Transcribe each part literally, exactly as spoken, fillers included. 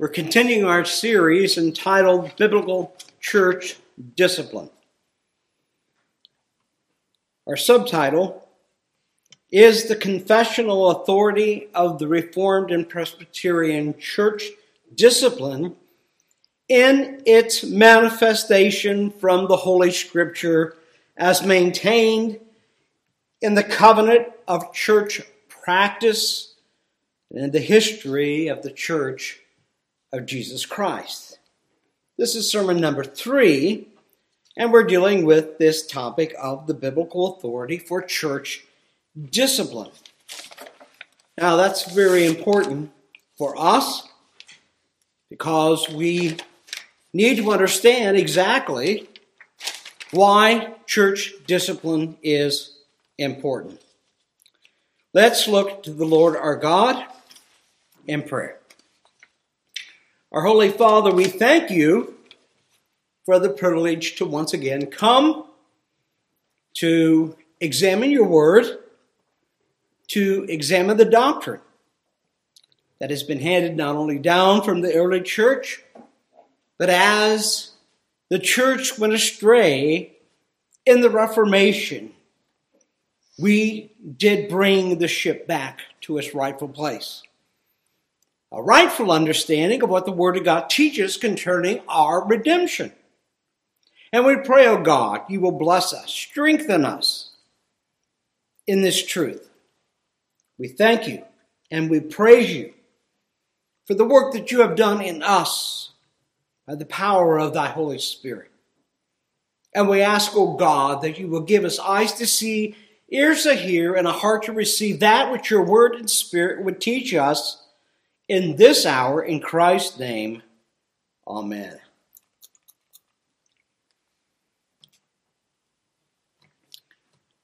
We're continuing our series entitled Biblical Church Discipline. Our subtitle is The Confessional Authority of the Reformed and Presbyterian Church Discipline in its Manifestation from the Holy Scripture as Maintained in the Covenant of Church Practice and in the History of the Church of Jesus Christ. This is sermon number three, and we're dealing with this topic of the biblical authority for church discipline. Now, that's very important for us because we need to understand exactly why church discipline is important. Let's look to the Lord our God in prayer. Our Holy Father, we thank you for the privilege to once again come to examine your word, to examine the doctrine that has been handed not only down from the early church, but as the church went astray in the Reformation, we did bring the ship back to its rightful place. A rightful understanding of what the Word of God teaches concerning our redemption. And we pray, O God, you will bless us, strengthen us in this truth. We thank you and we praise you for the work that you have done in us by the power of thy Holy Spirit. And we ask, O God, that you will give us eyes to see, ears to hear, and a heart to receive that which your Word and Spirit would teach us in this hour, in Christ's name. Amen.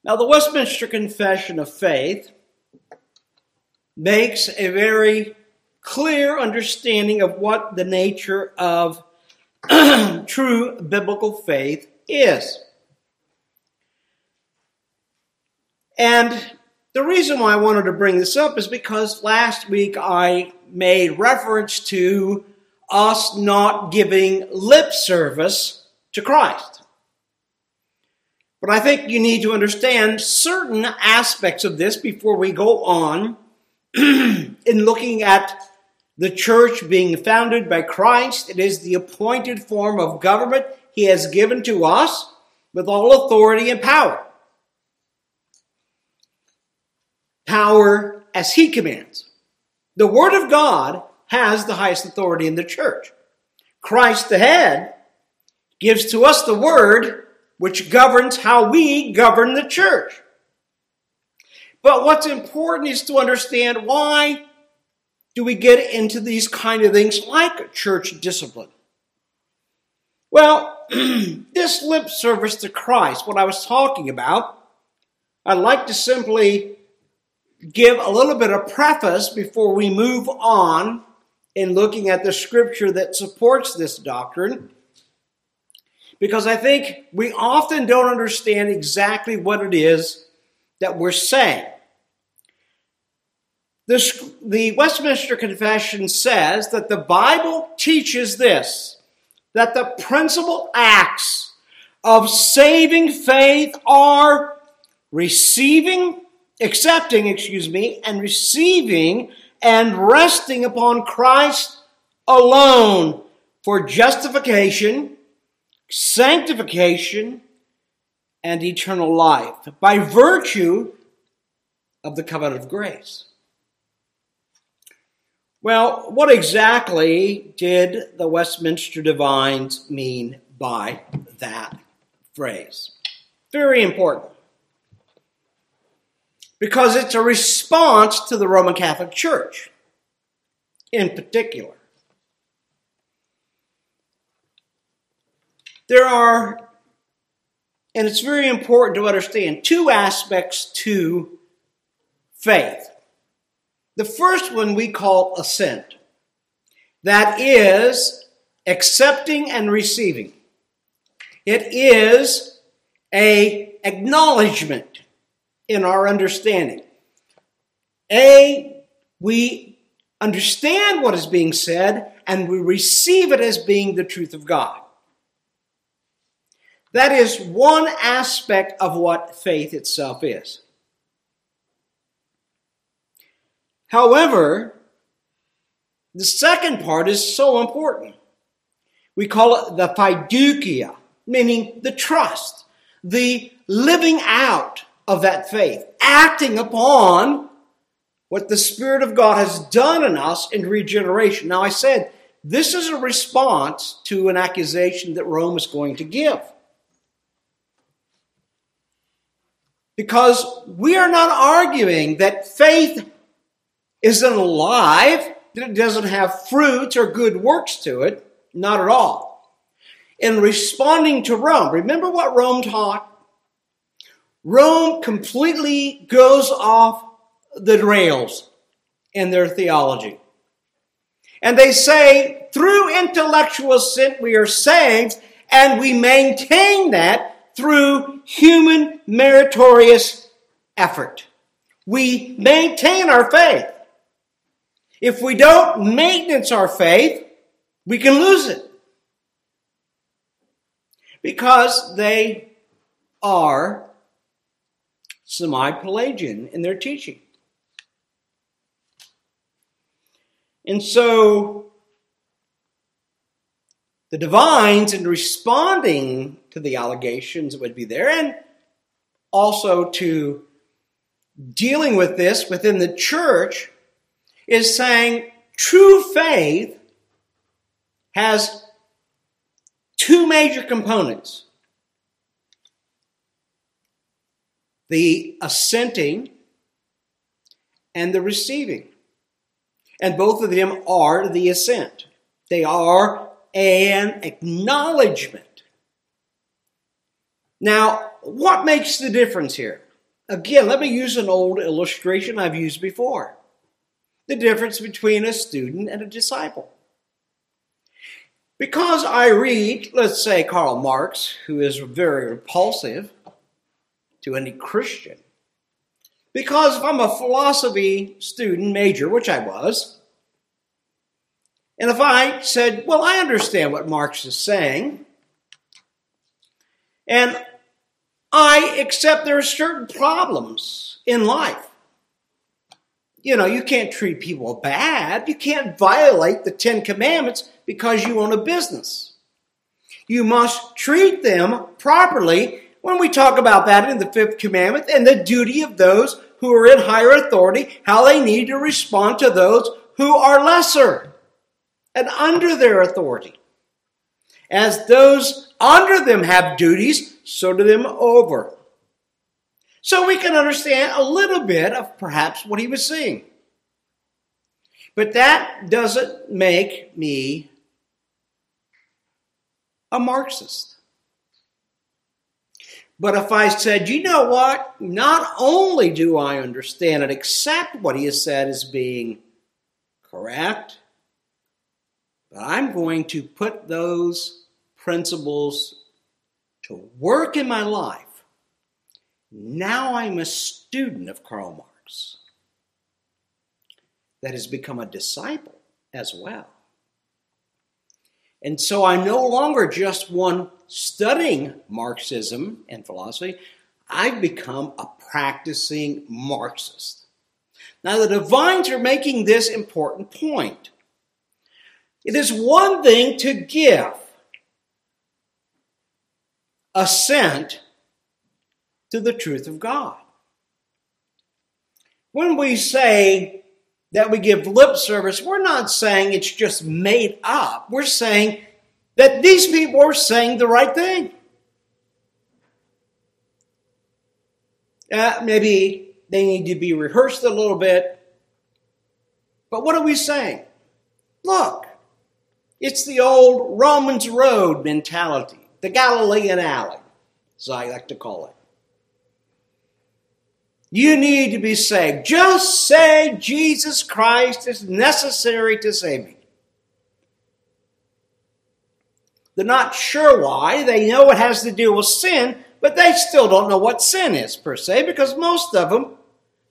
Now, the Westminster Confession of Faith makes a very clear understanding of what the nature of true biblical faith is. And the reason why I wanted to bring this up is because last week I made reference to us not giving lip service to Christ. But I think you need to understand certain aspects of this before we go on in looking at the church being founded by Christ. It is the appointed form of government he has given to us with all authority and power. Power as he commands. The Word of God has the highest authority in the church. Christ the head gives to us the Word which governs how we govern the church. But what's important is to understand why do we get into these kind of things like church discipline. Well, this lip service to Christ, what I was talking about, I'd like to simply give a little bit of preface before we move on in looking at the scripture that supports this doctrine, because I think we often don't understand exactly what it is that we're saying. The, the Westminster Confession says that the Bible teaches this, that the principal acts of saving faith are receiving Accepting, excuse me, and receiving and resting upon Christ alone for justification, sanctification, and eternal life by virtue of the covenant of grace. Well, what exactly did the Westminster Divines mean by that phrase? Very important. Because it's a response to the Roman Catholic Church in particular. There are, and it's very important to understand, two aspects to faith. The first one we call assent. That is accepting and receiving. It is an acknowledgement in our understanding. A, we understand what is being said, and we receive it as being the truth of God. That is one aspect of what faith itself is. However, the second part is so important. We call it the fiducia, meaning the trust, the living out of that faith, acting upon what the Spirit of God has done in us in regeneration. Now, I said this is a response to an accusation that Rome is going to give. Because we are not arguing that faith isn't alive, that it doesn't have fruits or good works to it. Not at all. In responding to Rome, remember what Rome taught? Rome completely goes off the rails in their theology. And they say, through intellectual sin, we are saved, and we maintain that through human meritorious effort. We maintain our faith. If we don't maintenance our faith, we can lose it. Because they are semi-Pelagian in their teaching. And so the divines, in responding to the allegations that would be there, and also to dealing with this within the church, is saying true faith has two major components: the assenting and the receiving. And both of them are the assent. They are an acknowledgement. Now, what makes the difference here? Again, let me use an old illustration I've used before. The difference between a student and a disciple. Because I read, let's say, Karl Marx, who is very repulsive to any Christian. Because if I'm a philosophy student major, which I was, and if I said, well, I understand what Marx is saying, and I accept there are certain problems in life. You know, you can't treat people bad. You can't violate the Ten Commandments because you own a business. You must treat them properly. When we talk about that in the Fifth Commandment and the duty of those who are in higher authority, how they need to respond to those who are lesser and under their authority. As those under them have duties, so do them over. So we can understand a little bit of perhaps what he was saying. But that doesn't make me a Marxist. But if I said, you know what, not only do I understand and accept what he has said as being correct, but I'm going to put those principles to work in my life. Now I'm a student of Karl Marx that has become a disciple as well. And so I'm no longer just one studying Marxism and philosophy. I've become a practicing Marxist. Now the divines are making this important point. It is one thing to give assent to the truth of God. When we say that we give lip service, we're not saying it's just made up. We're saying that these people are saying the right thing. Uh, maybe they need to be rehearsed a little bit. But what are we saying? Look, it's the old Romans Road mentality, the Galilean Alley, as I like to call it. You need to be saved. Just say Jesus Christ is necessary to save me. They're not sure why. They know it has to do with sin, but they still don't know what sin is per se, because most of them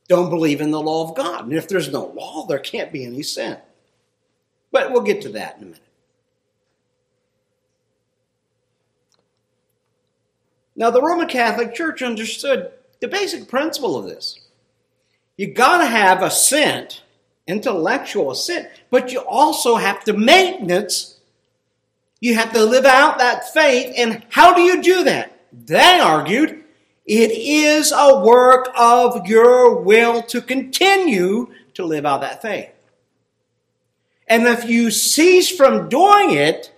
don't believe in the law of God. And if there's no law, there can't be any sin. But we'll get to that in a minute. Now, the Roman Catholic Church understood the basic principle of this. You got to have assent, intellectual assent, but you also have to maintenance. You have to live out that faith. And how do you do that? They argued it is a work of your will to continue to live out that faith. And if you cease from doing it,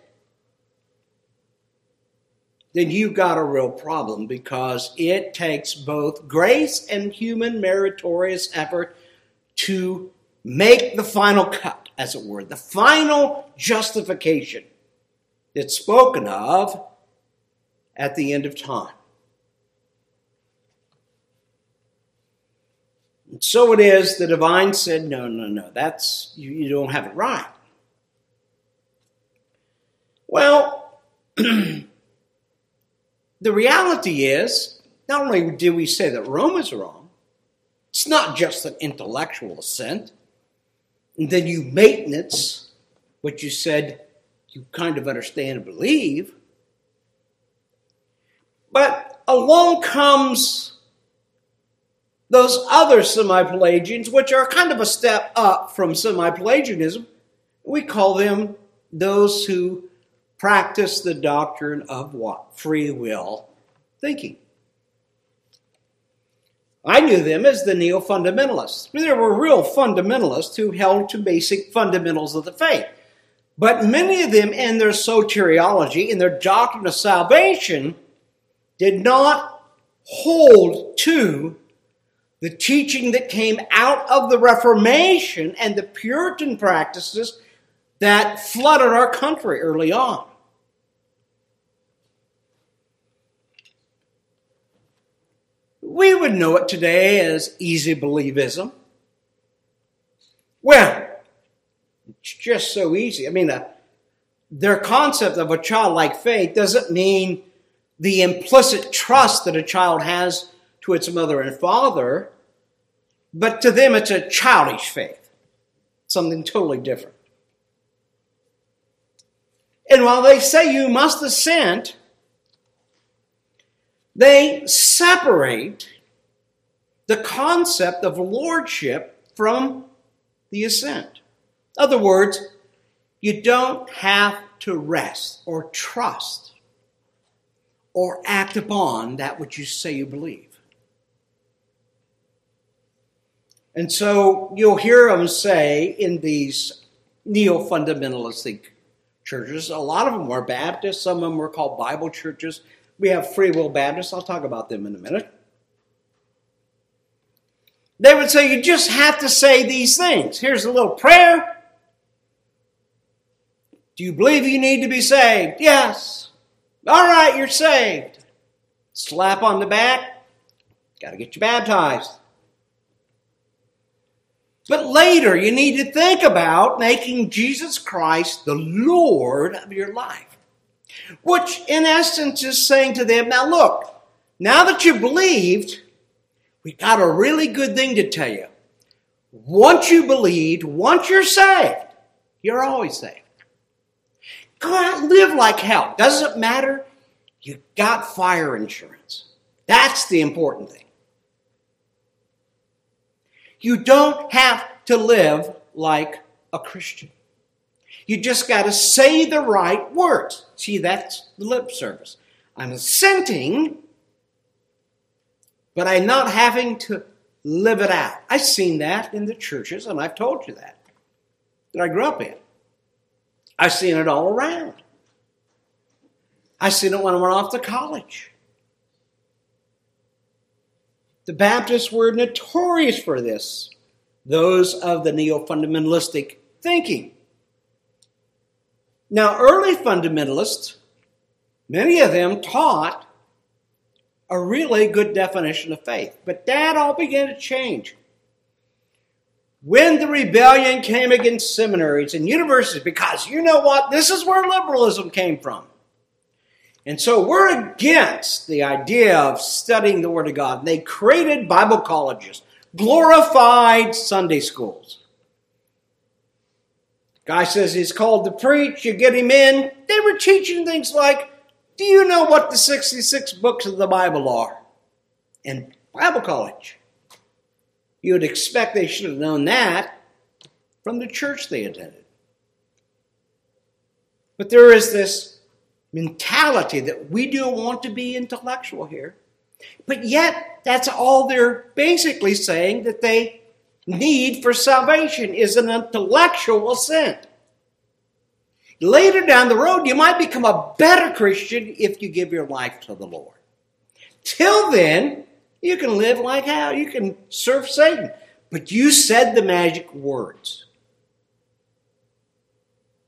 then you've got a real problem, because it takes both grace and human meritorious effort to make the final cut, as it were, the final justification that's spoken of at the end of time. And so it is, the divine said, no, no, no, that's you, you don't have it right. Well, the reality is, not only do we say that Rome is wrong, it's not just an intellectual assent, and then you maintenance what you said you kind of understand and believe, but along comes those other semi-Pelagians, which are kind of a step up from semi-Pelagianism. We call them those who practice the doctrine of what? Free will thinking. I knew them as the neo-fundamentalists. They were real fundamentalists who held to basic fundamentals of the faith. But many of them in their soteriology, in their doctrine of salvation, did not hold to the teaching that came out of the Reformation and the Puritan practices that flooded our country early on. We would know it today as easy believism. Well, it's just so easy. I mean, the, their concept of a childlike faith doesn't mean the implicit trust that a child has to its mother and father, but to them it's a childish faith, something totally different. And while they say you must assent, they separate the concept of lordship from the assent. In other words, you don't have to rest or trust or act upon that which you say you believe. And so you'll hear them say in these neo-fundamentalistic churches, a lot of them are Baptists, some of them are called Bible churches. We have Free Will Baptists, I'll talk about them in a minute. They would say you just have to say these things. Here's a little prayer. Do you believe you need to be saved? Yes. All right, you're saved. Slap on the back. Got to get you baptized. But later, you need to think about making Jesus Christ the Lord of your life, which in essence is saying to them, now look, now that you believed, we got a really good thing to tell you. Once you believed, once you're saved, you're always saved. Go out and live like hell. Doesn't matter. You got fire insurance. That's the important thing. You don't have to live like a Christian. You just got to say the right words. See, that's the lip service. I'm assenting, but I'm not having to live it out. I've seen that in the churches, and I've told you that, that I grew up in. I've seen it all around. I've seen it when I went off to college. The Baptists were notorious for this, those of the neo-fundamentalistic thinking. Now, early fundamentalists, many of them taught a really good definition of faith, but that all began to change when the rebellion came against seminaries and universities, because you know what? This is where liberalism came from. And so we're against the idea of studying the Word of God. And they created Bible colleges, glorified Sunday schools. Guy says he's called to preach. You get him in. They were teaching things like, do you know what the sixty-six books of the Bible are? In Bible college. You would expect they should have known that from the church they attended. But there is this mentality that we do want to be intellectual here. But yet, that's all they're basically saying that they need for salvation is an intellectual assent. Later down the road, you might become a better Christian if you give your life to the Lord. Till then, you can live like hell. You can serve Satan. But you said the magic words.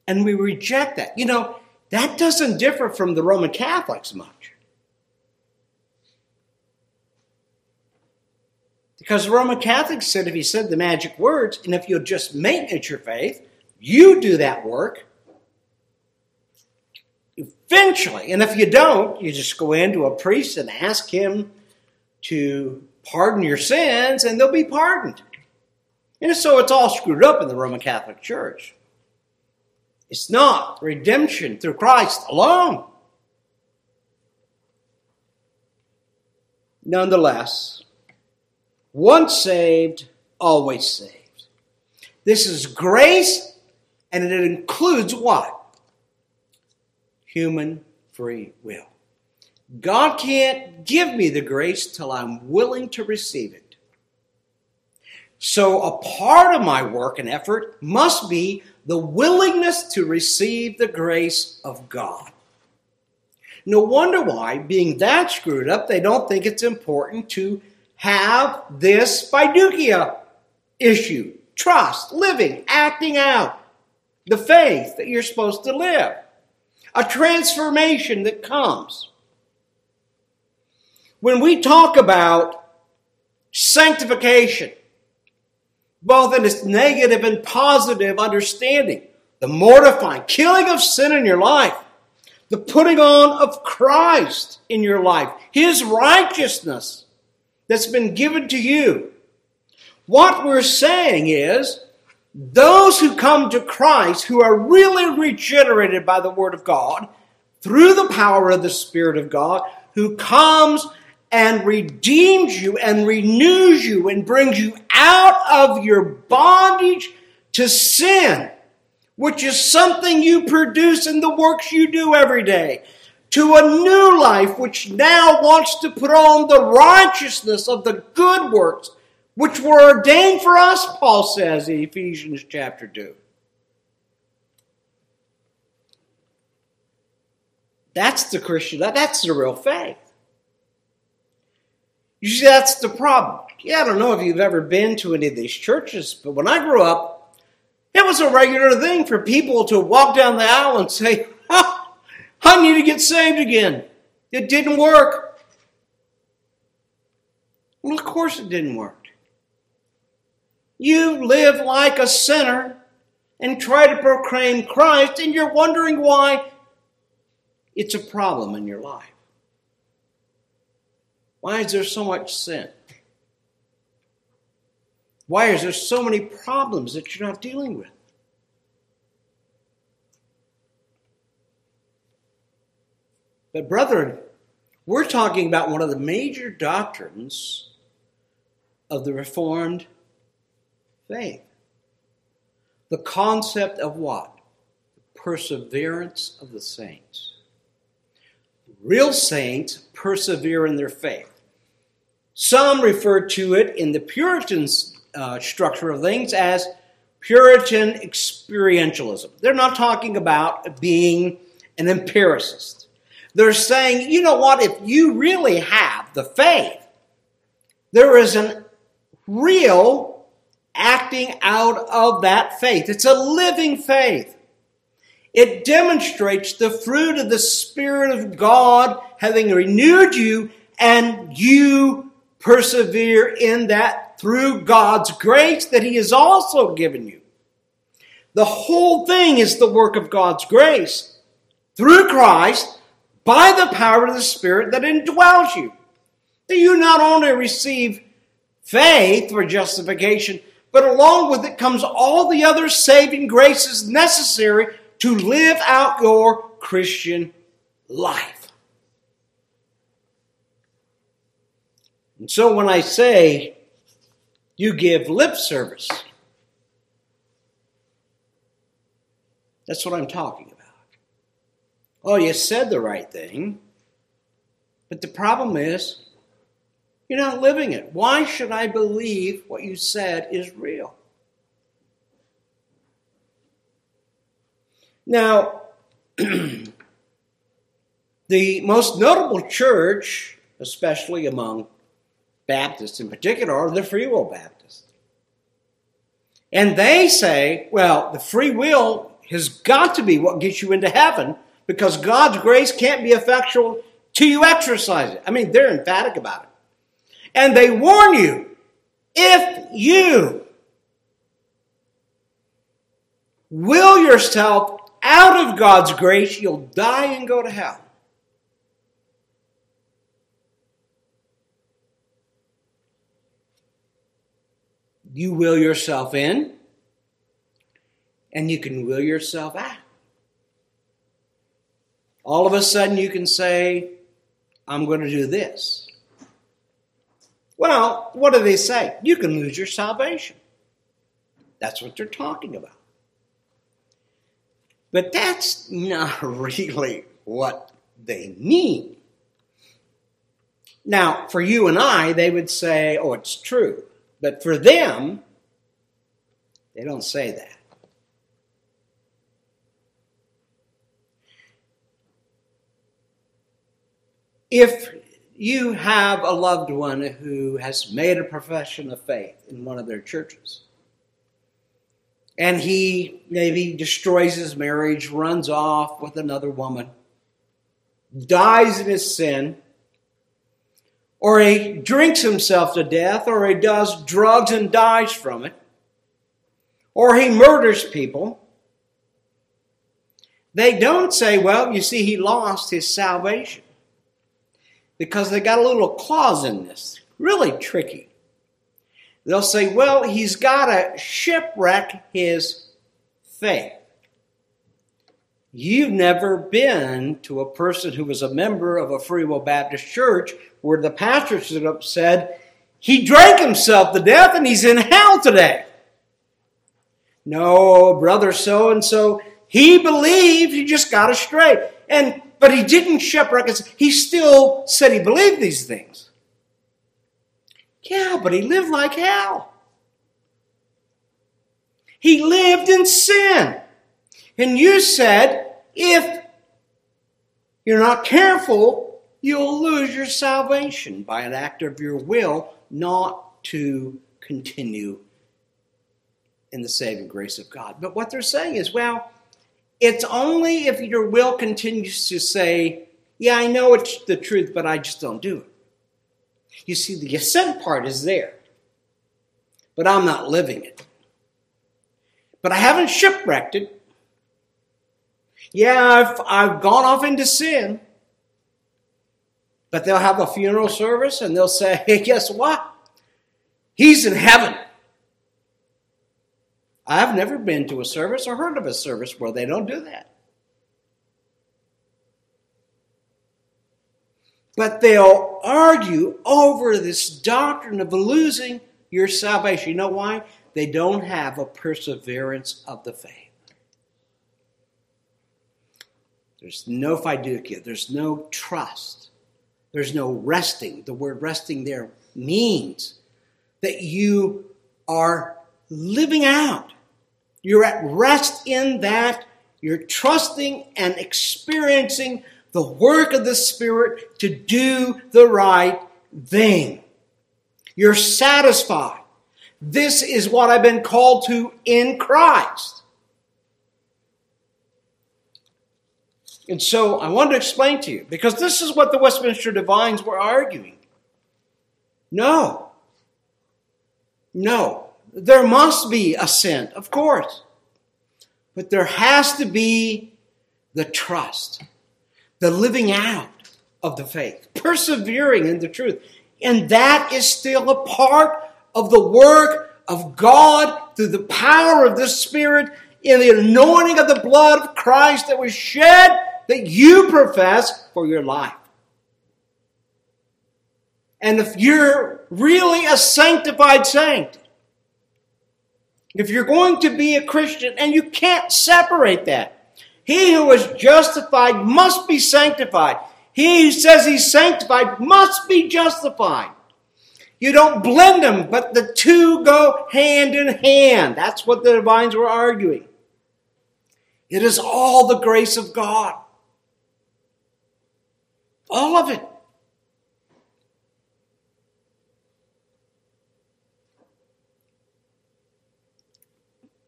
And we reject that. You know, that doesn't differ from the Roman Catholics much. Because the Roman Catholics said if you said the magic words, and if you'll just maintenance your faith, you do that work, eventually, and if you don't, you just go into a priest and ask him to pardon your sins, and they'll be pardoned. And so it's all screwed up in the Roman Catholic Church. It's not redemption through Christ alone. Nonetheless, once saved, always saved. This is grace, and it includes what? Human free will. God can't give me the grace till I'm willing to receive it. So a part of my work and effort must be the willingness to receive the grace of God. No wonder why, being that screwed up, they don't think it's important to have this fiducia issue. Trust, living, acting out the faith that you're supposed to live. A transformation that comes. When we talk about sanctification, both in its negative and positive understanding, the mortifying, killing of sin in your life, the putting on of Christ in your life, His righteousness that's been given to you. What we're saying is, those who come to Christ, who are really regenerated by the Word of God, through the power of the Spirit of God, who comes and redeems you and renews you and brings you out of your bondage to sin, which is something you produce in the works you do every day, to a new life which now wants to put on the righteousness of the good works which were ordained for us, Paul says in Ephesians chapter two. That's the Christian, that's the real faith. You see, that's the problem. Yeah, I don't know if you've ever been to any of these churches, but when I grew up, it was a regular thing for people to walk down the aisle and say, oh, I need to get saved again. It didn't work. Well, of course it didn't work. You live like a sinner and try to proclaim Christ, and you're wondering why it's a problem in your life. Why is there so much sin? Why is there so many problems that you're not dealing with? But brethren, we're talking about one of the major doctrines of the Reformed faith. The concept of what? Perseverance of the saints. Real saints persevere in their faith. Some refer to it in the Puritan uh, structure of things as Puritan experientialism. They're not talking about being an empiricist. They're saying, you know what, if you really have the faith, there is a real acting out of that faith. It's a living faith. It demonstrates the fruit of the Spirit of God having renewed you, and you persevere in that through God's grace that He has also given you. The whole thing is the work of God's grace through Christ by the power of the Spirit that indwells you. That you not only receive faith for justification, but along with it comes all the other saving graces necessary to live out your Christian life. And so when I say you give lip service, that's what I'm talking about. Oh, you said the right thing, but the problem is you're not living it. Why should I believe what you said is real? Now, the most notable church, especially among Baptists in particular, are the Free Will Baptists. And they say, well, the free will has got to be what gets you into heaven, because God's grace can't be effectual till you exercise it. I mean, they're emphatic about it. And they warn you, if you will yourself out of God's grace, you'll die and go to hell. You will yourself in, and you can will yourself out. All of a sudden you can say, I'm going to do this. Well, what do they say? You can lose your salvation. That's what they're talking about. But that's not really what they mean. Now, for you and I, they would say, oh, it's true. But for them, they don't say that. If you have a loved one who has made a profession of faith in one of their churches, and he maybe destroys his marriage, runs off with another woman, dies in his sin, or he drinks himself to death, or he does drugs and dies from it, or he murders people, they don't say, well, you see, he lost his salvation. Because they got a little clause in this, really tricky. They'll say, well, he's got to shipwreck his faith. You've never been to a person who was a member of a Free Will Baptist church where the pastor stood up and said, he drank himself to death and he's in hell today. No, brother so-and-so, he believed, he just got it straight. And But he didn't shipwreck us. He still said he believed these things. Yeah, but he lived like hell. He lived in sin. And you said, if you're not careful, you'll lose your salvation by an act of your will not to continue in the saving grace of God. But what they're saying is, well, it's only if your will continues to say, yeah, I know it's the truth, but I just don't do it. You see, the assent part is there, but I'm not living it. But I haven't shipwrecked it. Yeah, I've, I've gone off into sin. But they'll have a funeral service and they'll say, hey, guess what? He's in heaven. I've never been to a service or heard of a service where they don't do that. But they'll argue over this doctrine of losing your salvation. You know why? They don't have a perseverance of the faith. There's no fiducia. There's no trust. There's no resting. The word resting there means that you are living out. You're at rest in that. You're trusting and experiencing the work of the Spirit to do the right thing. You're satisfied. This is what I've been called to in Christ. And so I want to explain to you, because this is what the Westminster divines were arguing. No. No. There must be a sin, of course. But there has to be the trust, the living out of the faith, persevering in the truth. And that is still a part of the work of God through the power of the Spirit in the anointing of the blood of Christ that was shed, that you profess for your life. And if you're really a sanctified saint, if you're going to be a Christian, and you can't separate that, he who is justified must be sanctified. He who says he's sanctified must be justified. You don't blend them, but the two go hand in hand. That's what the divines were arguing. It is all the grace of God. All of it.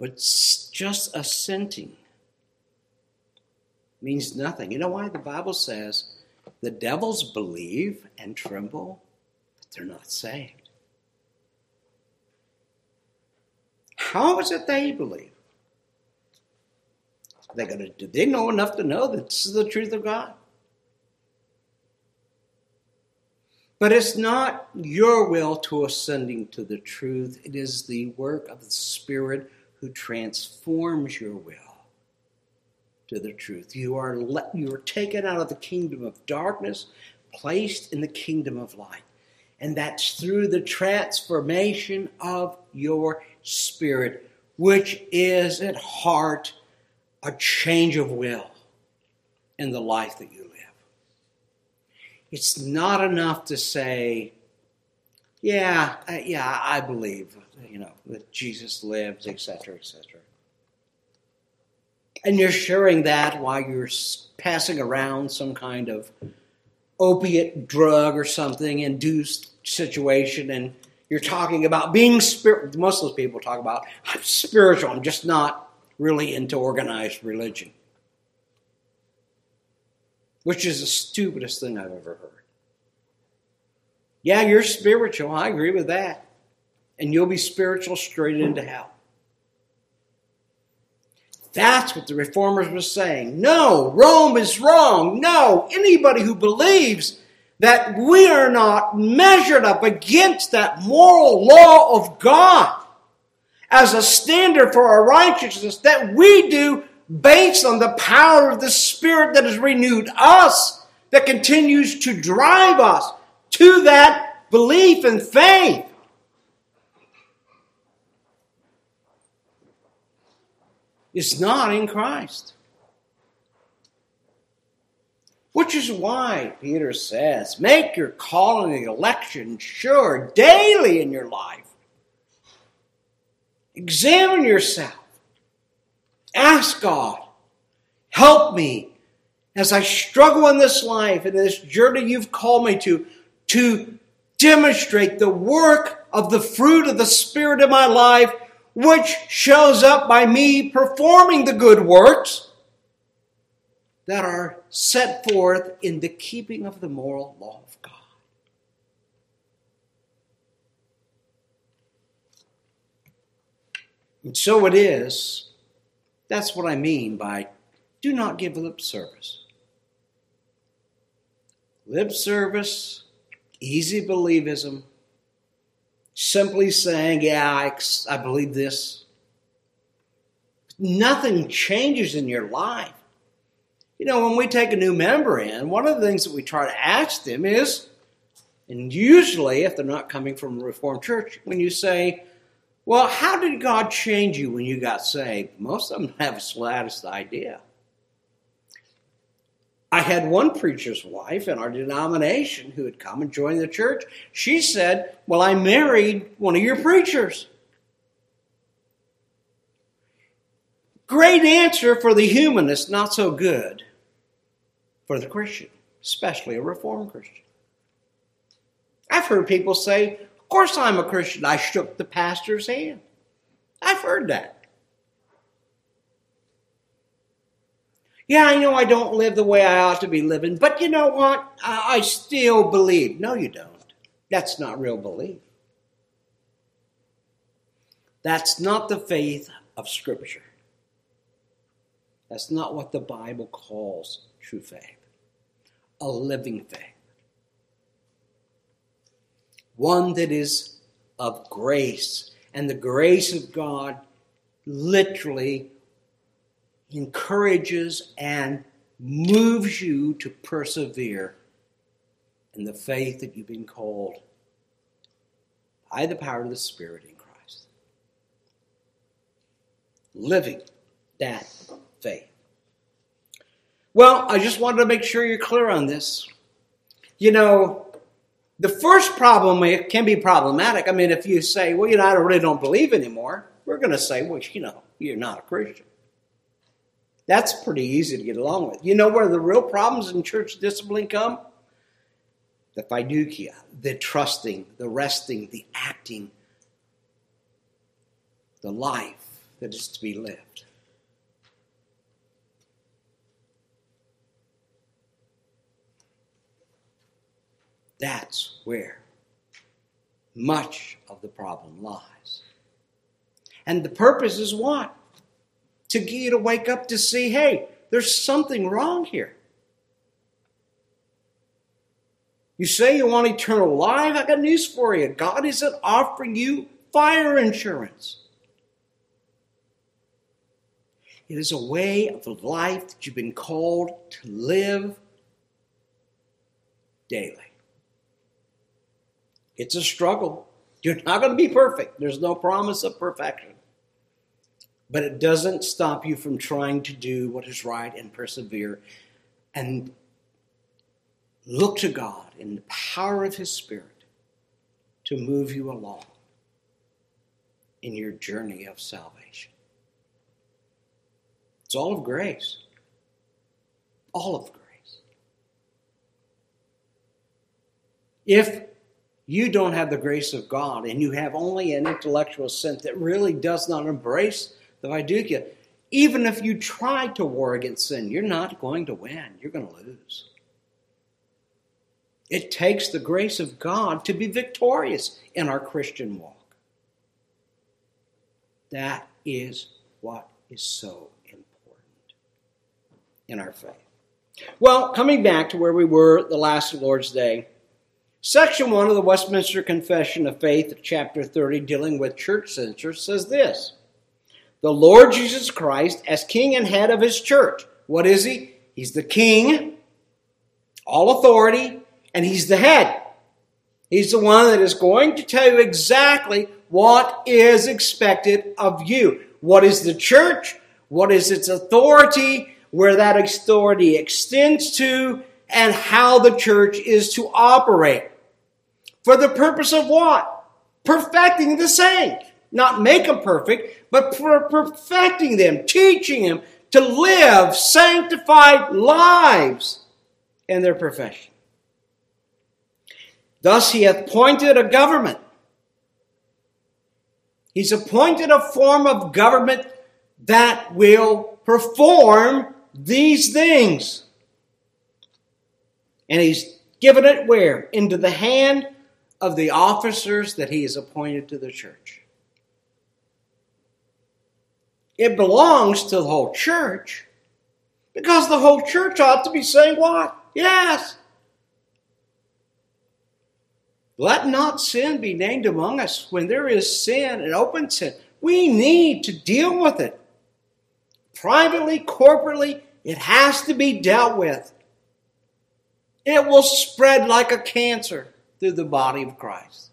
But just assenting means nothing. You know why? The Bible says the devils believe and tremble, but they're not saved. How is it they believe? They're gonna, do they know enough to know that this is the truth of God? But it's not your will to ascending to the truth. It is the work of the Spirit who transforms your will to the truth. You are let, you are taken out of the kingdom of darkness, placed in the kingdom of light. And that's through the transformation of your spirit, which is at heart a change of will in the life that you live. It's not enough to say, yeah, yeah, I believe, you know, that Jesus lives, et cetera, et cetera. And you're sharing that while you're passing around some kind of opiate drug or something induced situation, and you're talking about being spiritual. Most people talk about, I'm spiritual, I'm just not really into organized religion, which is the stupidest thing I've ever heard. Yeah, you're spiritual. I agree with that. And you'll be spiritual straight into hell. That's what the reformers were saying. No, Rome is wrong. No, anybody who believes that we are not measured up against that moral law of God as a standard for our righteousness that we do based on the power of the Spirit that has renewed us, that continues to drive us to that belief and faith. It's not in Christ. Which is why Peter says, make your call and election sure daily in your life. Examine yourself. Ask God, help me as I struggle in this life and in this journey you've called me to, to demonstrate the work of the fruit of the Spirit in my life, which shows up by me performing the good works that are set forth in the keeping of the moral law of God. And so it is. That's what I mean by do not give lip service. Lip service, easy believism, simply saying, yeah, I, I believe this. Nothing changes in your life. You know, when we take a new member in, one of the things that we try to ask them is, and usually if they're not coming from a Reformed church, when you say, well, how did God change you when you got saved? Most of them have the slightest idea. I had one preacher's wife in our denomination who had come and joined the church. She said, well, I married one of your preachers. Great answer for the humanist, not so good for the Christian, especially a Reformed Christian. I've heard people say, of course I'm a Christian. I shook the pastor's hand. I've heard that. Yeah, I know I don't live the way I ought to be living, but you know what? I, I still believe. No, you don't. That's not real belief. That's not the faith of Scripture. That's not what the Bible calls true faith. A living faith. One that is of grace. And the grace of God literally encourages and moves you to persevere in the faith that you've been called by the power of the Spirit in Christ. Living that faith. Well, I just wanted to make sure you're clear on this. You know, the first problem can be problematic. I mean, if you say, well, you know, I really don't believe anymore, we're going to say, well, you know, you're not a Christian. That's pretty easy to get along with. You know where the real problems in church discipline come? The fiducia, the trusting, the resting, the acting, the life that is to be lived. That's where much of the problem lies. And the purpose is what? To get you to wake up to see, hey, there's something wrong here. You say you want eternal life? I got news for you. God isn't offering you fire insurance. It is a way of the life that you've been called to live daily. It's a struggle. You're not going to be perfect. There's no promise of perfection. But it doesn't stop you from trying to do what is right and persevere and look to God in the power of His Spirit to move you along in your journey of salvation. It's all of grace. All of grace. If you don't have the grace of God, and you have only an intellectual sense that really does not embrace the fiducia, even if you try to war against sin, you're not going to win. You're going to lose. It takes the grace of God to be victorious in our Christian walk. That is what is so important in our faith. Well, coming back to where we were the last Lord's Day, Section one of the Westminster Confession of Faith, Chapter thirty, dealing with church censure, says this. The Lord Jesus Christ, as King and Head of His church. What is He? He's the King, all authority, and He's the Head. He's the one that is going to tell you exactly what is expected of you. What is the church? What is its authority? Where that authority extends to? And how the church is to operate. For the purpose of what? Perfecting the saints. Not make them perfect, but for perfecting them, teaching them to live sanctified lives in their profession. Thus He hath appointed a government. He's appointed a form of government that will perform these things. And He's given it where? Into the hand of the officers that He has appointed to the church. It belongs to the whole church because the whole church ought to be saying what? Yes. Let not sin be named among us. When there is sin, an open sin, we need to deal with it. Privately, corporately, it has to be dealt with. It will spread like a cancer through the body of Christ.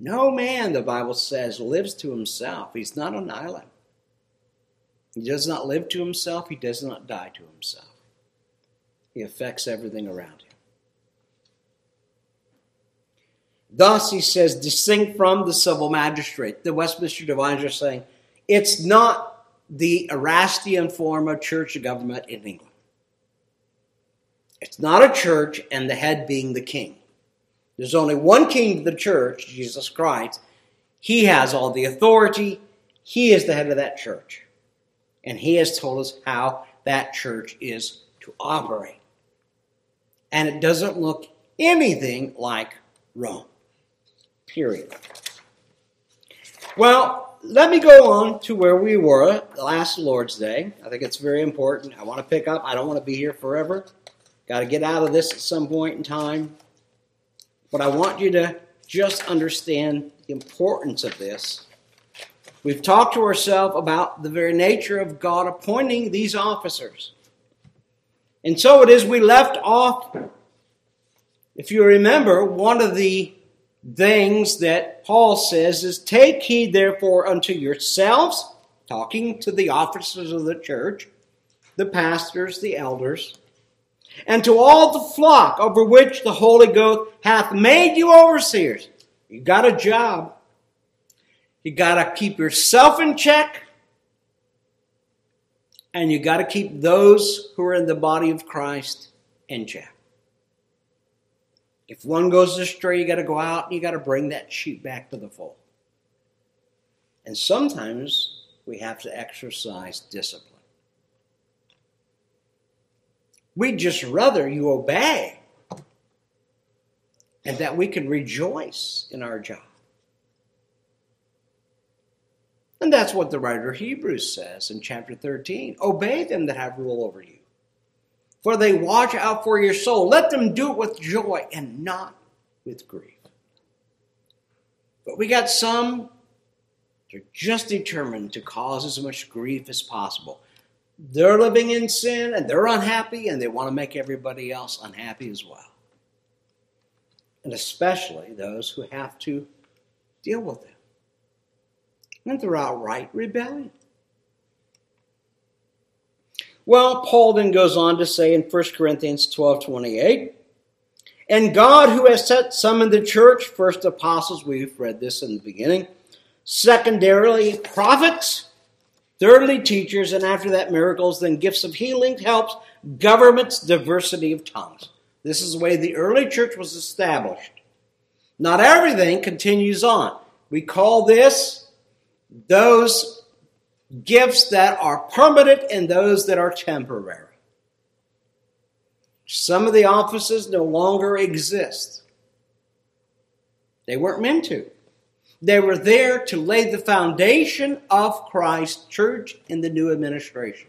No man, the Bible says, lives to himself. He's not an island. He does not live to himself. He does not die to himself. He affects everything around him. Thus, he says, distinct from the civil magistrate. The Westminster divines are saying, it's not the Erastian form of church government in England. It's not a church and the head being the king. There's only one king of the church, Jesus Christ. He has all the authority. He is the head of that church. And He has told us how that church is to operate. And it doesn't look anything like Rome. Period. Well, let me go on to where we were last Lord's Day. I think it's very important. I want to pick up. I don't want to be here forever. Got to get out of this at some point in time. But I want you to just understand the importance of this. We've talked to ourselves about the very nature of God appointing these officers. And so it is we left off, if you remember, one of the things that Paul says is, take heed therefore unto yourselves, talking to the officers of the church, the pastors, the elders, and to all the flock over which the Holy Ghost hath made you overseers. You got a job. You got to keep yourself in check. And you got to keep those who are in the body of Christ in check. If one goes astray, you got to go out and you got to bring that sheep back to the fold. And sometimes we have to exercise discipline. We'd just rather you obey and that we can rejoice in our job. And that's what the writer of Hebrews says in chapter thirteen. Obey them that have rule over you, for they watch out for your soul. Let them do it with joy and not with grief. But we got some that are just determined to cause as much grief as possible. They're living in sin, and they're unhappy, and they want to make everybody else unhappy as well. And especially those who have to deal with them. And they're outright rebellion. Well, Paul then goes on to say in First Corinthians twelve twenty-eight, and God who has set some in the church, first apostles, we've read this in the beginning, secondarily prophets, thirdly, teachers, and after that, miracles, then gifts of healing, helps, governments, diversity of tongues. This is the way the early church was established. Not everything continues on. We call this those gifts that are permanent and those that are temporary. Some of the offices no longer exist. They weren't meant to. They were there to lay the foundation of Christ's church in the new administration.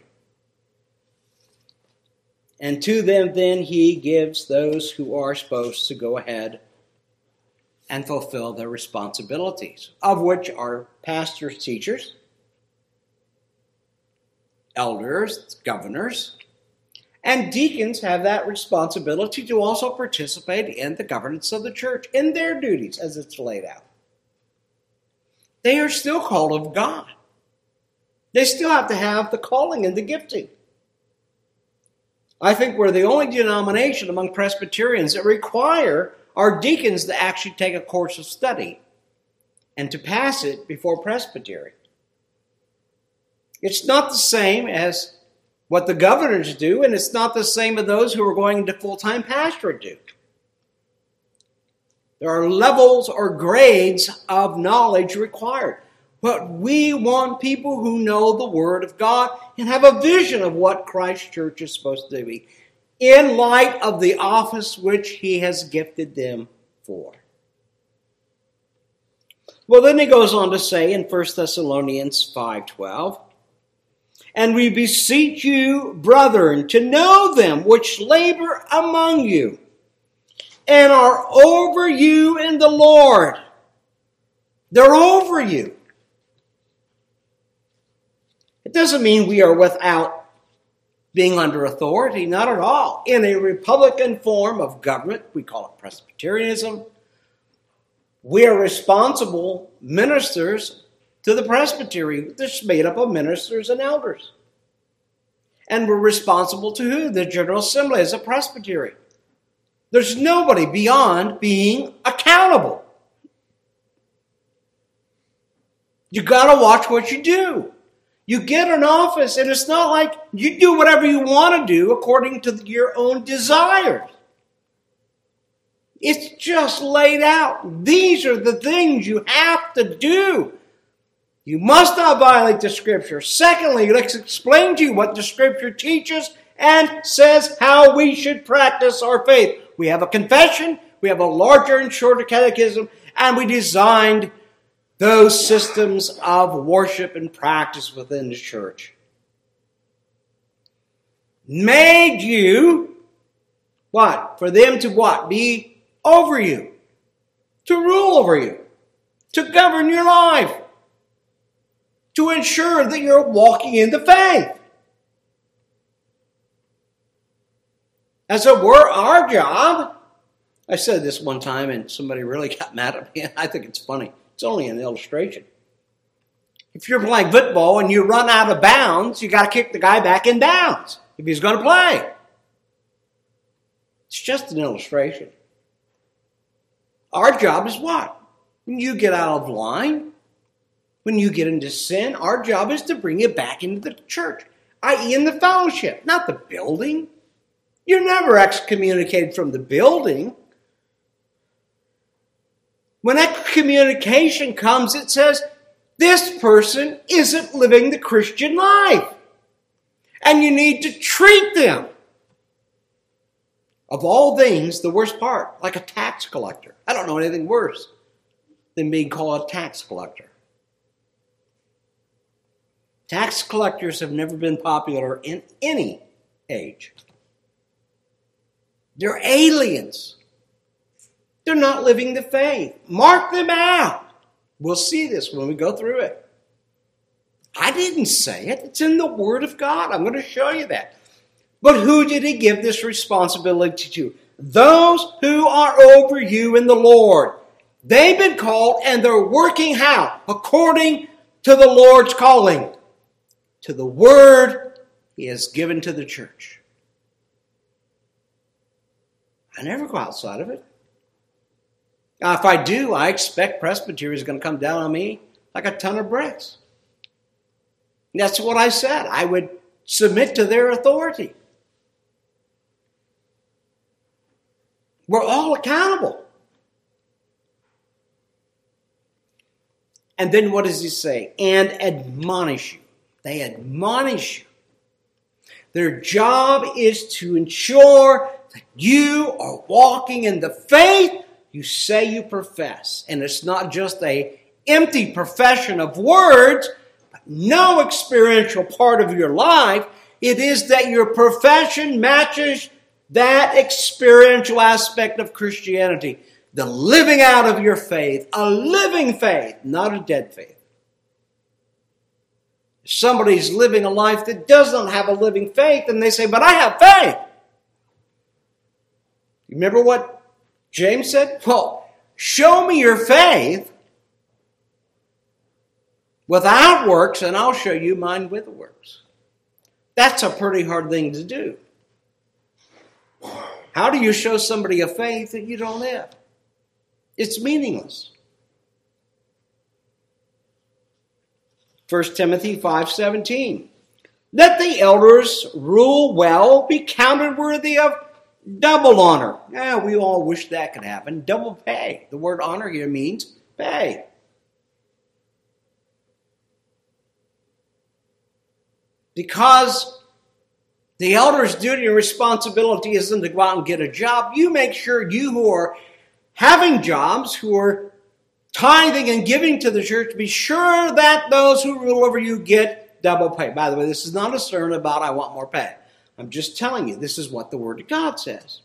And to them then he gives those who are supposed to go ahead and fulfill their responsibilities, of which are pastors, teachers, elders, governors, and deacons have that responsibility to also participate in the governance of the church, in their duties as it's laid out. They are still called of God. They still have to have the calling and the gifting. I think we're the only denomination among Presbyterians that require our deacons to actually take a course of study and to pass it before presbytery. It's not the same as what the governors do, and it's not the same as those who are going into full-time pastorate do. There are levels or grades of knowledge required. But we want people who know the Word of God and have a vision of what Christ's church is supposed to be in light of the office which He has gifted them for. Well, then he goes on to say in First Thessalonians five twelve, and we beseech you, brethren, to know them which labor among you, and are over you in the Lord. They're over you. It doesn't mean we are without being under authority, not at all. In a Republican form of government, we call it Presbyterianism, we are responsible ministers to the presbytery. That's made up of ministers and elders. And we're responsible to who? The General Assembly as a presbytery. There's nobody beyond being accountable. You got to watch what you do. You get an office, and it's not like you do whatever you want to do according to your own desires. It's just laid out. These are the things you have to do. You must not violate the Scripture. Secondly, let's explain to you what the Scripture teaches and says how we should practice our faith. We have a confession, we have a larger and shorter catechism, and we designed those systems of worship and practice within the church. Made you, what? For them to what? Be over you. to rule over you, to govern your life, to ensure that you're walking in the faith. As it were, our job, I said this one time and somebody really got mad at me, and I think it's funny. It's only an illustration. If you're playing football and you run out of bounds, you got to kick the guy back in bounds if he's going to play. It's just an illustration. Our job is what? When you get out of line, when you get into sin, our job is to bring you back into the church, that is in the fellowship, not the building. You're never excommunicated from the building. When excommunication comes, it says, this person isn't living the Christian life, and you need to treat them. Of all things, the worst part, like a tax collector. I don't know anything worse than being called a tax collector. Tax collectors have never been popular in any age. They're aliens. They're not living the faith. Mark them out. We'll see this when we go through it. I didn't say it. It's in the Word of God. I'm going to show you that. But who did he give this responsibility to? Those who are over you in the Lord. They've been called and they're working how? According to the Lord's calling. To the word he has given to the church. I never go outside of it. Now, if I do, I expect Presbytery is going to come down on me like a ton of bricks. And that's what I said. I would submit to their authority. We're all accountable. And then what does he say? And admonish you. They admonish you. Their job is to ensure that you are walking in the faith you say you profess. And it's not just a empty profession of words, but no experiential part of your life. It is that your profession matches that experiential aspect of Christianity. The living out of your faith, a living faith, not a dead faith. If somebody's living a life that doesn't have a living faith, and they say, but I have faith. You remember what James said? Well, show me your faith without works, and I'll show you mine with works. That's a pretty hard thing to do. How do you show somebody a faith that you don't live? It's meaningless. First Timothy five seventeen. Let the elders rule well, be counted worthy of double honor. Yeah, we all wish that could happen. Double pay. The word honor here means pay. Because the elder's duty and responsibility isn't to go out and get a job. You make sure you who are having jobs, who are tithing and giving to the church, be sure that those who rule over you get double pay. By the way, this is not a sermon about I want more pay. I'm just telling you, this is what the Word of God says.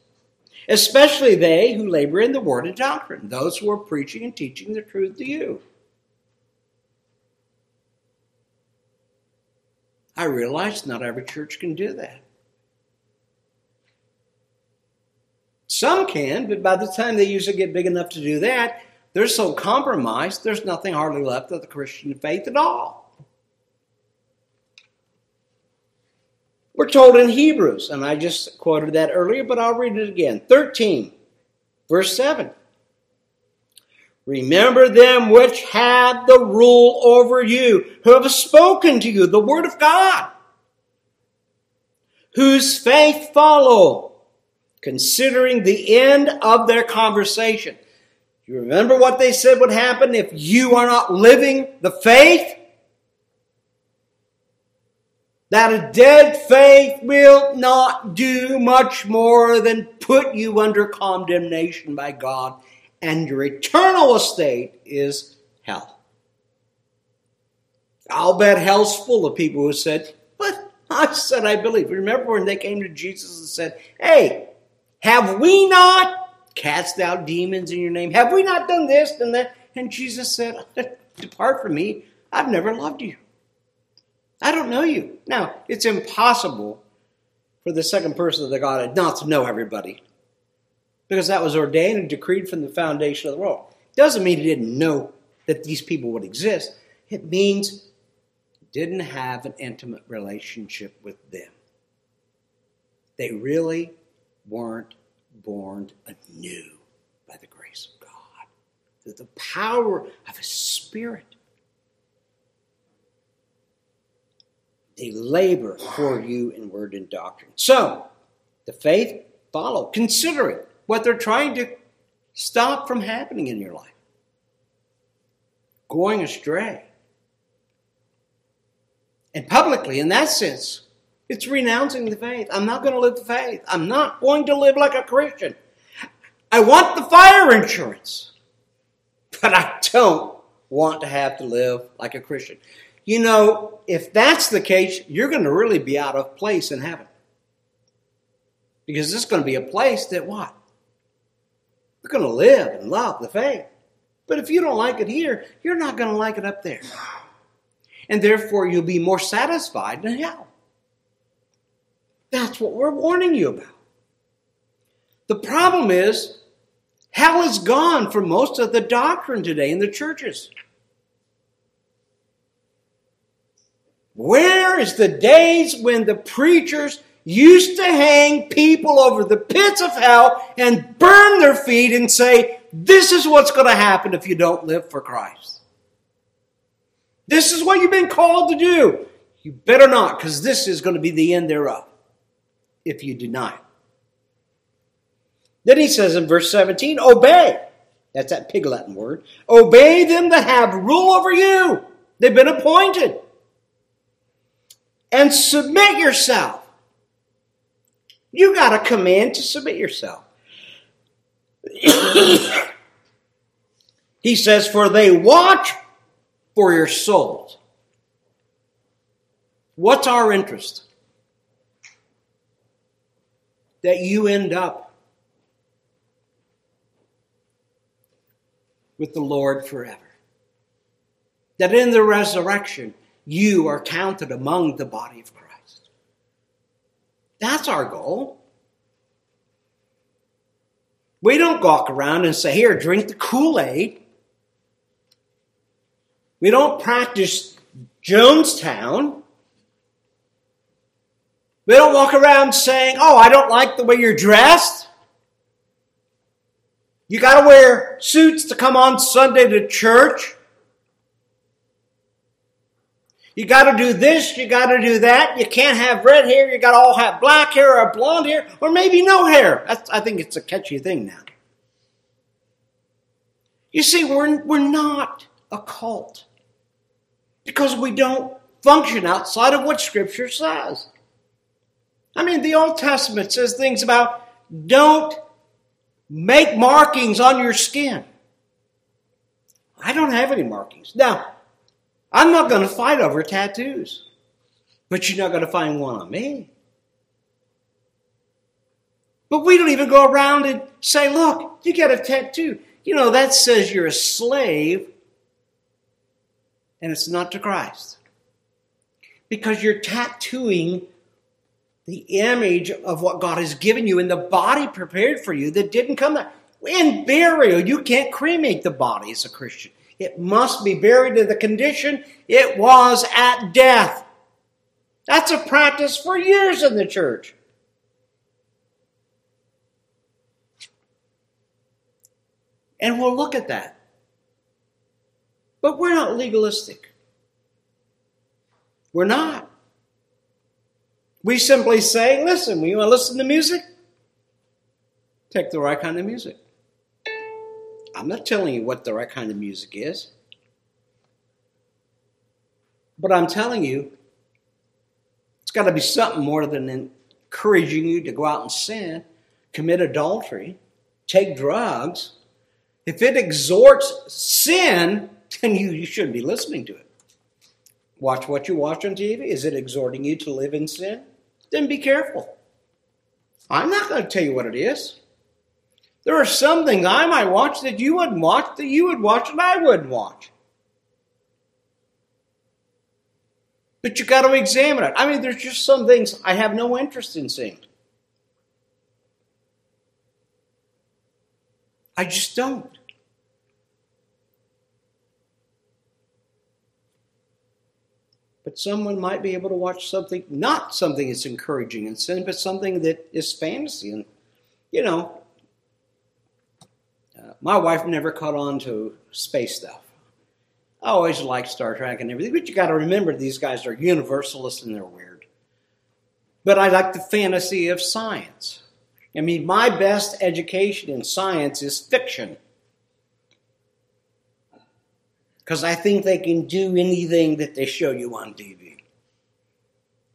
Especially they who labor in the Word and doctrine, those who are preaching and teaching the truth to you. I realize not every church can do that. Some can, but by the time they usually get big enough to do that, they're so compromised, there's nothing hardly left of the Christian faith at all. We're told in Hebrews, and I just quoted that earlier, but I'll read it again. thirteen, verse seven. Remember them which had the rule over you, who have spoken to you, the word of God, whose faith follow, considering the end of their conversation. You remember what they said would happen if you are not living the faith? That a dead faith will not do much more than put you under condemnation by God, and your eternal estate is hell. I'll bet hell's full of people who said, but I said I believe. Remember when they came to Jesus and said, hey, have we not cast out demons in your name. Have we not done this and that? And Jesus said, depart from me. I've never loved you. I don't know you. Now, it's impossible for the second person of the Godhead not to know everybody, because that was ordained and decreed from the foundation of the world. Doesn't mean he didn't know that these people would exist. It means he didn't have an intimate relationship with them. They really weren't born anew by the grace of God, through the power of His Spirit. They labor for you in word and doctrine. So, the faith, follow. Consider it, what they're trying to stop from happening in your life. Going astray. And publicly, in that sense, it's renouncing the faith. I'm not going to live the faith. I'm not going to live like a Christian. I want the fire insurance, but I don't want to have to live like a Christian. You know, if that's the case, you're going to really be out of place in heaven. Because this is going to be a place that what? You're going to live and love the faith. But if you don't like it here, you're not going to like it up there. And therefore, you'll be more satisfied in hell. That's what we're warning you about. The problem is, hell is gone for most of the doctrine today in the churches. Where is the days when the preachers used to hang people over the pits of hell and burn their feet and say, this is what's going to happen if you don't live for Christ. This is what you've been called to do. You better not, because this is going to be the end thereof if you deny it. Then he says in verse seventeen, obey. That's that Pig Latin word. Obey them that have rule over you. They've been appointed. And submit yourself. You got a command to submit yourself. He says, for they watch for your souls. What's our interest? That you end up with the Lord forever. That in the resurrection, you are counted among the body of Christ. That's our goal. We don't walk around and say, here, drink the Kool-Aid. We don't practice Jonestown. We don't walk around saying, oh, I don't like the way you're dressed. You got to wear suits to come on Sunday to church. You got to do this, you got to do that. You can't have red hair, you got to all have black hair or blonde hair, or maybe no hair. That's, I think it's a catchy thing now. You see, we're, we're not a cult because we don't function outside of what Scripture says. I mean, the Old Testament says things about don't make markings on your skin. I don't have any markings. Now, I'm not going to fight over tattoos, but you're not going to find one on me. But we don't even go around and say, look, you got a tattoo. You know, that says you're a slave, and it's not to Christ. Because you're tattooing the image of what God has given you in the body prepared for you that didn't come out. In burial, you can't cremate the body as a Christian. It must be buried in the condition it was at death. That's a practice for years in the church. And we'll look at that. But we're not legalistic. We're not. We simply say, listen, you want to listen to music? Take the right kind of music. I'm not telling you what the right kind of music is. But I'm telling you, it's got to be something more than encouraging you to go out and sin, commit adultery, take drugs. If it exhorts sin, then you, you shouldn't be listening to it. Watch what you watch on T V. Is it exhorting you to live in sin? Then be careful. I'm not going to tell you what it is. There are some things I might watch that you wouldn't watch, that you would watch and I wouldn't watch. But you got to examine it. I mean, there's just some things I have no interest in seeing. I just don't. But someone might be able to watch something, not something that's encouraging in sin, but something that is fantasy. And, you know, uh, my wife never caught on to space stuff. I always liked Star Trek and everything, but you got to remember these guys are universalists and they're weird. But I like the fantasy of science. I mean, my best education in science is fiction. Because I think they can do anything that they show you on T V.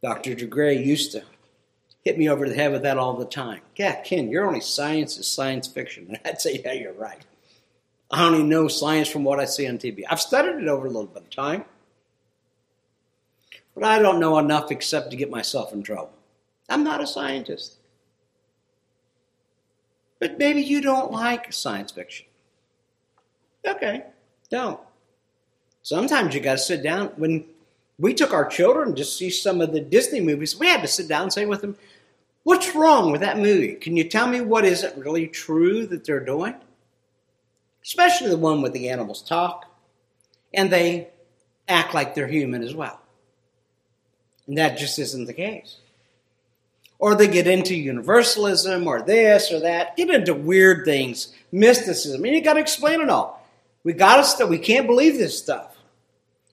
Doctor DeGray used to hit me over the head with that all the time. Yeah, Ken, your only science is science fiction. And I'd say, yeah, you're right. I only know science from what I see on T V. I've studied it over a little bit of time. But I don't know enough except to get myself in trouble. I'm not a scientist. But maybe you don't like science fiction. Okay, don't. Sometimes you got to sit down. When we took our children to see some of the Disney movies, we had to sit down and say with them, what's wrong with that movie? Can you tell me what isn't really true that they're doing? Especially the one where the animals talk and they act like they're human as well. And that just isn't the case. Or they get into universalism or this or that, get into weird things, mysticism, and you got to explain it all. We got to st- we can't believe this stuff.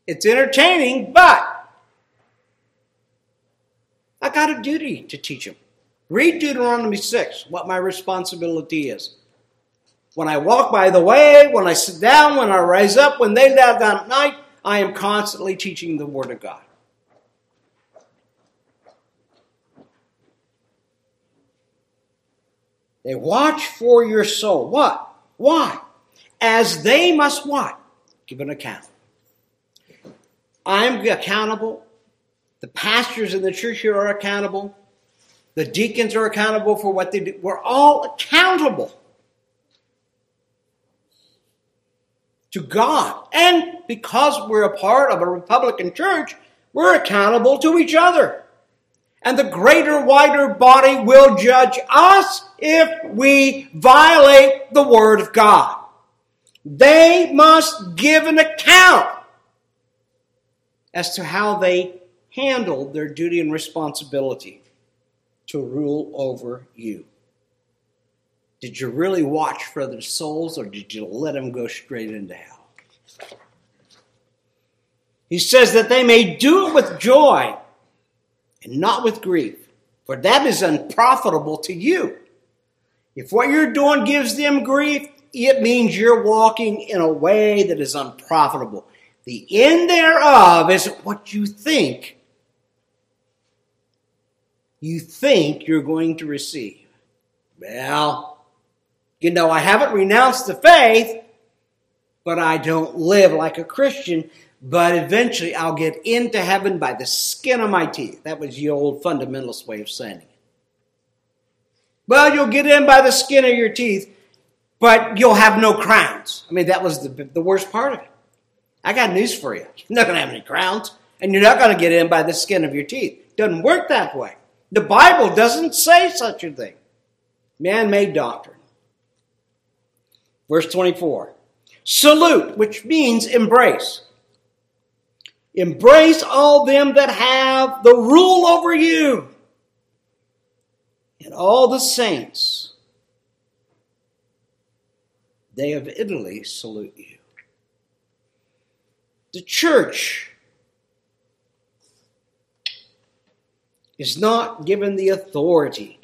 It's entertaining, but I got a duty to teach them. Read Deuteronomy six, what my responsibility is. When I walk by the way, when I sit down, when I rise up, when they lie down at night, I am constantly teaching the Word of God. They watch for your soul. What? Why? As they must what? Give an account. I'm accountable. The pastors in the church here are accountable. The deacons are accountable for what they do. We're all accountable to God. And because we're a part of a Republican church, we're accountable to each other. And the greater, wider body will judge us if we violate the Word of God. They must give an account as to how they handled their duty and responsibility to rule over you. Did you really watch for their souls, or did you let them go straight into hell? He says that they may do it with joy and not with grief, for that is unprofitable to you. If what you're doing gives them grief, it means you're walking in a way that is unprofitable. The end thereof isn't what you think. You think you're going to receive. Well, you know, I haven't renounced the faith, but I don't live like a Christian, but eventually I'll get into heaven by the skin of my teeth. That was the old fundamentalist way of saying it. Well, you'll get in by the skin of your teeth, but you'll have no crowns. I mean, that was the, the worst part of it. I got news for you. You're not going to have any crowns, and you're not going to get in by the skin of your teeth. It doesn't work that way. The Bible doesn't say such a thing. Man-made doctrine. Verse twenty-four. Salute, which means embrace. Embrace all them that have the rule over you, and all the saints, they of Italy salute you. The church is not given the authority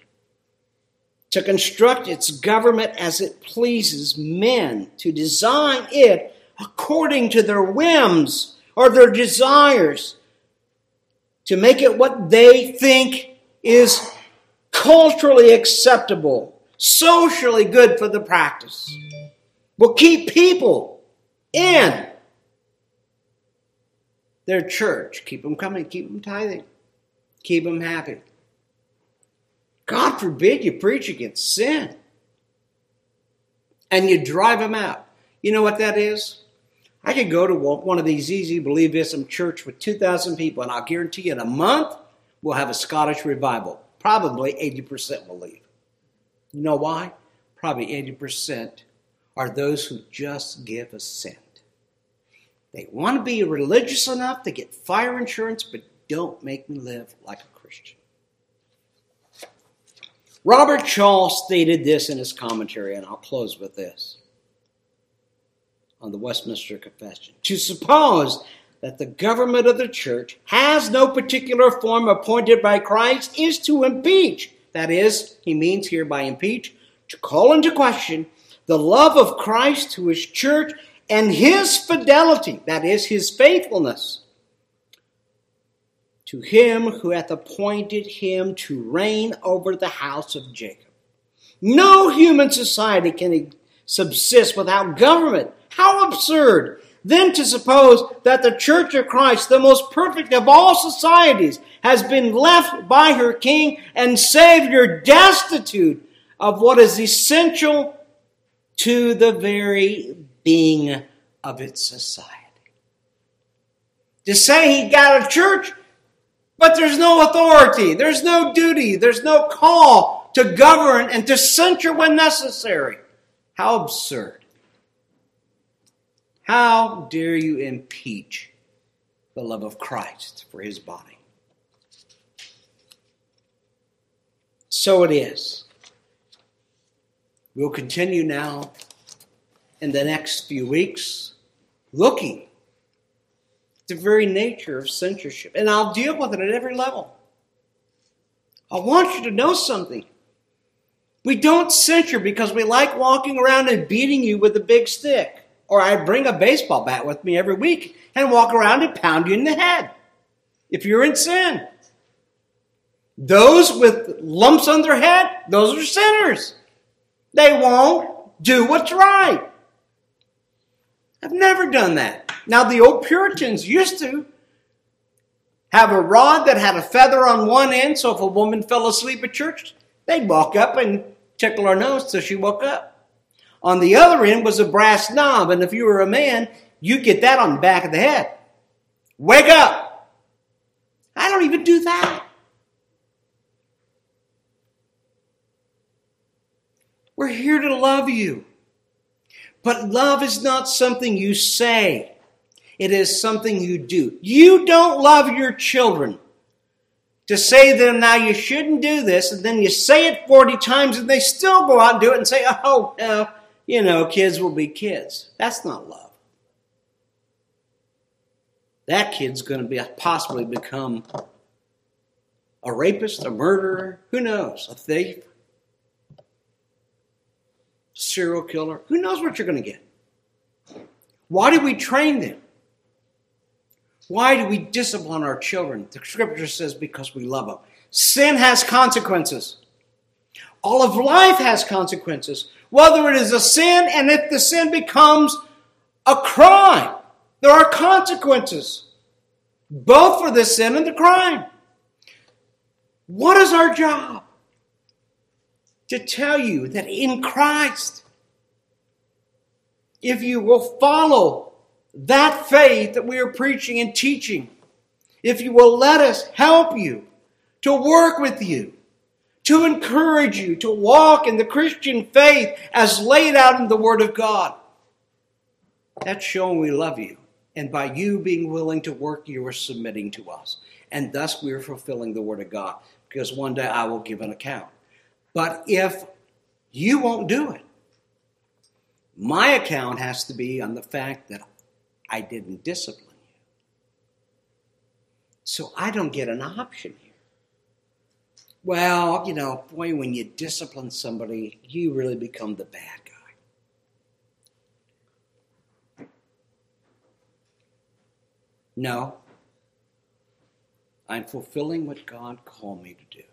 to construct its government as it pleases men, to design it according to their whims or their desires, to make it what they think is culturally acceptable, socially good for the practice, will keep people in their church. Keep them coming, keep them tithing, keep them happy. God forbid you preach against sin. and you drive them out. You know what that is? I could go to one of these easy believism church with two thousand people, and I'll guarantee you in a month, we'll have a Scottish revival. Probably eighty percent will leave. You know why? Probably eighty percent are those who just give assent. They want to be religious enough to get fire insurance, but don't make me live like a Christian. Robert Shaw stated this in his commentary, and I'll close with this, on the Westminster Confession. To suppose that the government of the church has no particular form appointed by Christ is to impeach. That is, he means here by impeach, to call into question the love of Christ to his church and his fidelity, that is, his faithfulness, to him who hath appointed him to reign over the house of Jacob. No human society can subsist without government. How absurd, then, to suppose that the Church of Christ, the most perfect of all societies, has been left by her King and Savior destitute of what is essential to the very being of its society. To say he got a church, but there's no authority, there's no duty, there's no call to govern and to censure when necessary. How absurd. How dare you impeach the love of Christ for his body? So it is. We'll continue now in the next few weeks looking at the very nature of censorship. And I'll deal with it at every level. I want you to know something. We don't censure because we like walking around and beating you with a big stick. Or I bring a baseball bat with me every week and walk around and pound you in the head if you're in sin. Those with lumps on their head, those are sinners. They won't do what's right. I've never done that. Now, the old Puritans used to have a rod that had a feather on one end, so if a woman fell asleep at church, they'd walk up and tickle her nose till she woke up. On the other end was a brass knob, and if you were a man, you'd get that on the back of the head. Wake up! I don't even do that. We're here to love you. But love is not something you say. It is something you do. You don't love your children. To say to them, now you shouldn't do this, and then you say it forty times, and they still go out and do it and say, oh, no. You know, kids will be kids. That's not love. That kid's going to be possibly become a rapist, a murderer, who knows, a thief, serial killer. Who knows what you're going to get? Why do we train them? Why do we discipline our children? The scripture says because we love them. Sin has consequences. All of life has consequences, whether it is a sin, and if the sin becomes a crime, there are consequences, both for the sin and the crime. What is our job? To tell you that in Christ, if you will follow that faith that we are preaching and teaching, if you will let us help you, to work with you, to encourage you to walk in the Christian faith as laid out in the Word of God. That's showing we love you. And by you being willing to work, you are submitting to us. And thus we are fulfilling the Word of God. Because one day I will give an account. But if you won't do it, my account has to be on the fact that I didn't discipline you. So I don't get an option here. Well, you know, boy, when you discipline somebody, you really become the bad guy. No. I'm fulfilling what God called me to do.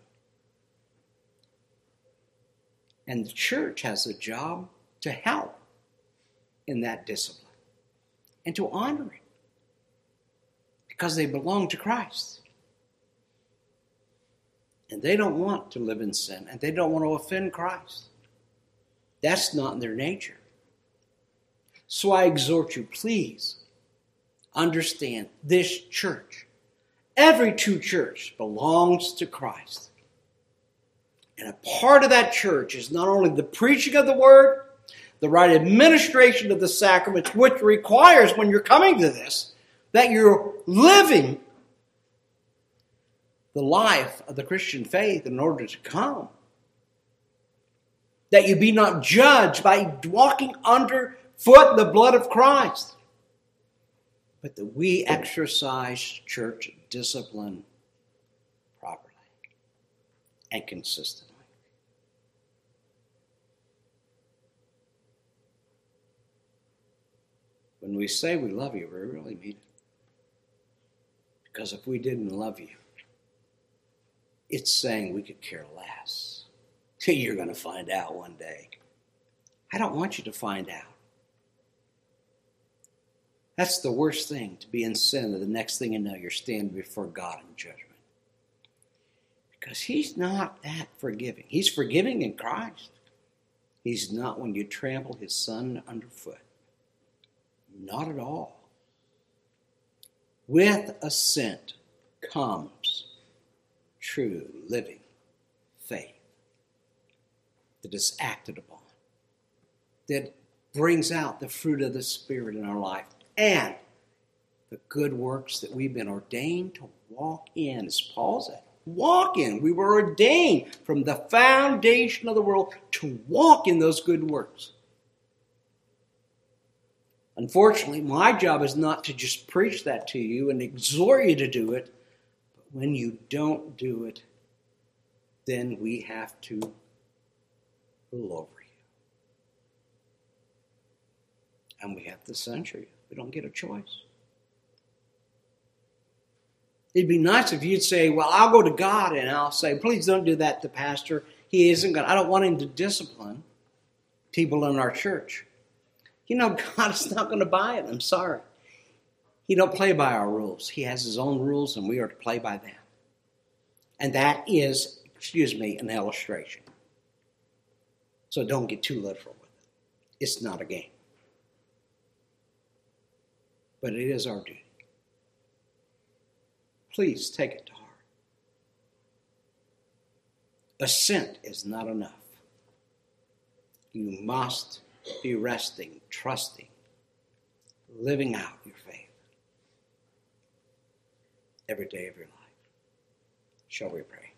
And the church has a job to help in that discipline and to honor it because they belong to Christ. And they don't want to live in sin, and they don't want to offend Christ. That's not in their nature. So I exhort you, please understand this church. Every true church belongs to Christ. And a part of that church is not only the preaching of the word, the right administration of the sacraments, which requires, when you're coming to this, that you're living the life of the Christian faith in order to come. That you be not judged by walking underfoot the blood of Christ, but that we exercise church discipline properly and consistently. When we say we love you, we really mean it. Because if we didn't love you, it's saying we could care less. You're going to find out one day. I don't want you to find out. That's the worst thing, to be in sin, and the next thing you know, you're standing before God in judgment. Because he's not that forgiving. He's forgiving in Christ. He's not when you trample his son underfoot. Not at all. With assent comes true living faith that is acted upon, that brings out the fruit of the Spirit in our life and the good works that we've been ordained to walk in, as Paul said. Walk in. We were ordained from the foundation of the world to walk in those good works. Unfortunately, my job is not to just preach that to you and exhort you to do it, but when you don't do it, then we have to rule over you. And we have to censure you. We don't get a choice. It'd be nice if you'd say, well, I'll go to God and I'll say, please don't do that to Pastor. He isn't going to, I don't want him to discipline people in our church. You know, God's not going to buy it. I'm sorry. He don't play by our rules. He has his own rules, and we are to play by them. And that is, excuse me, an illustration. So don't get too literal with it. It's not a game. But it is our duty. Please take it to heart. Assent is not enough. You must be resting, trusting, living out your faith every day of your life. Shall we pray?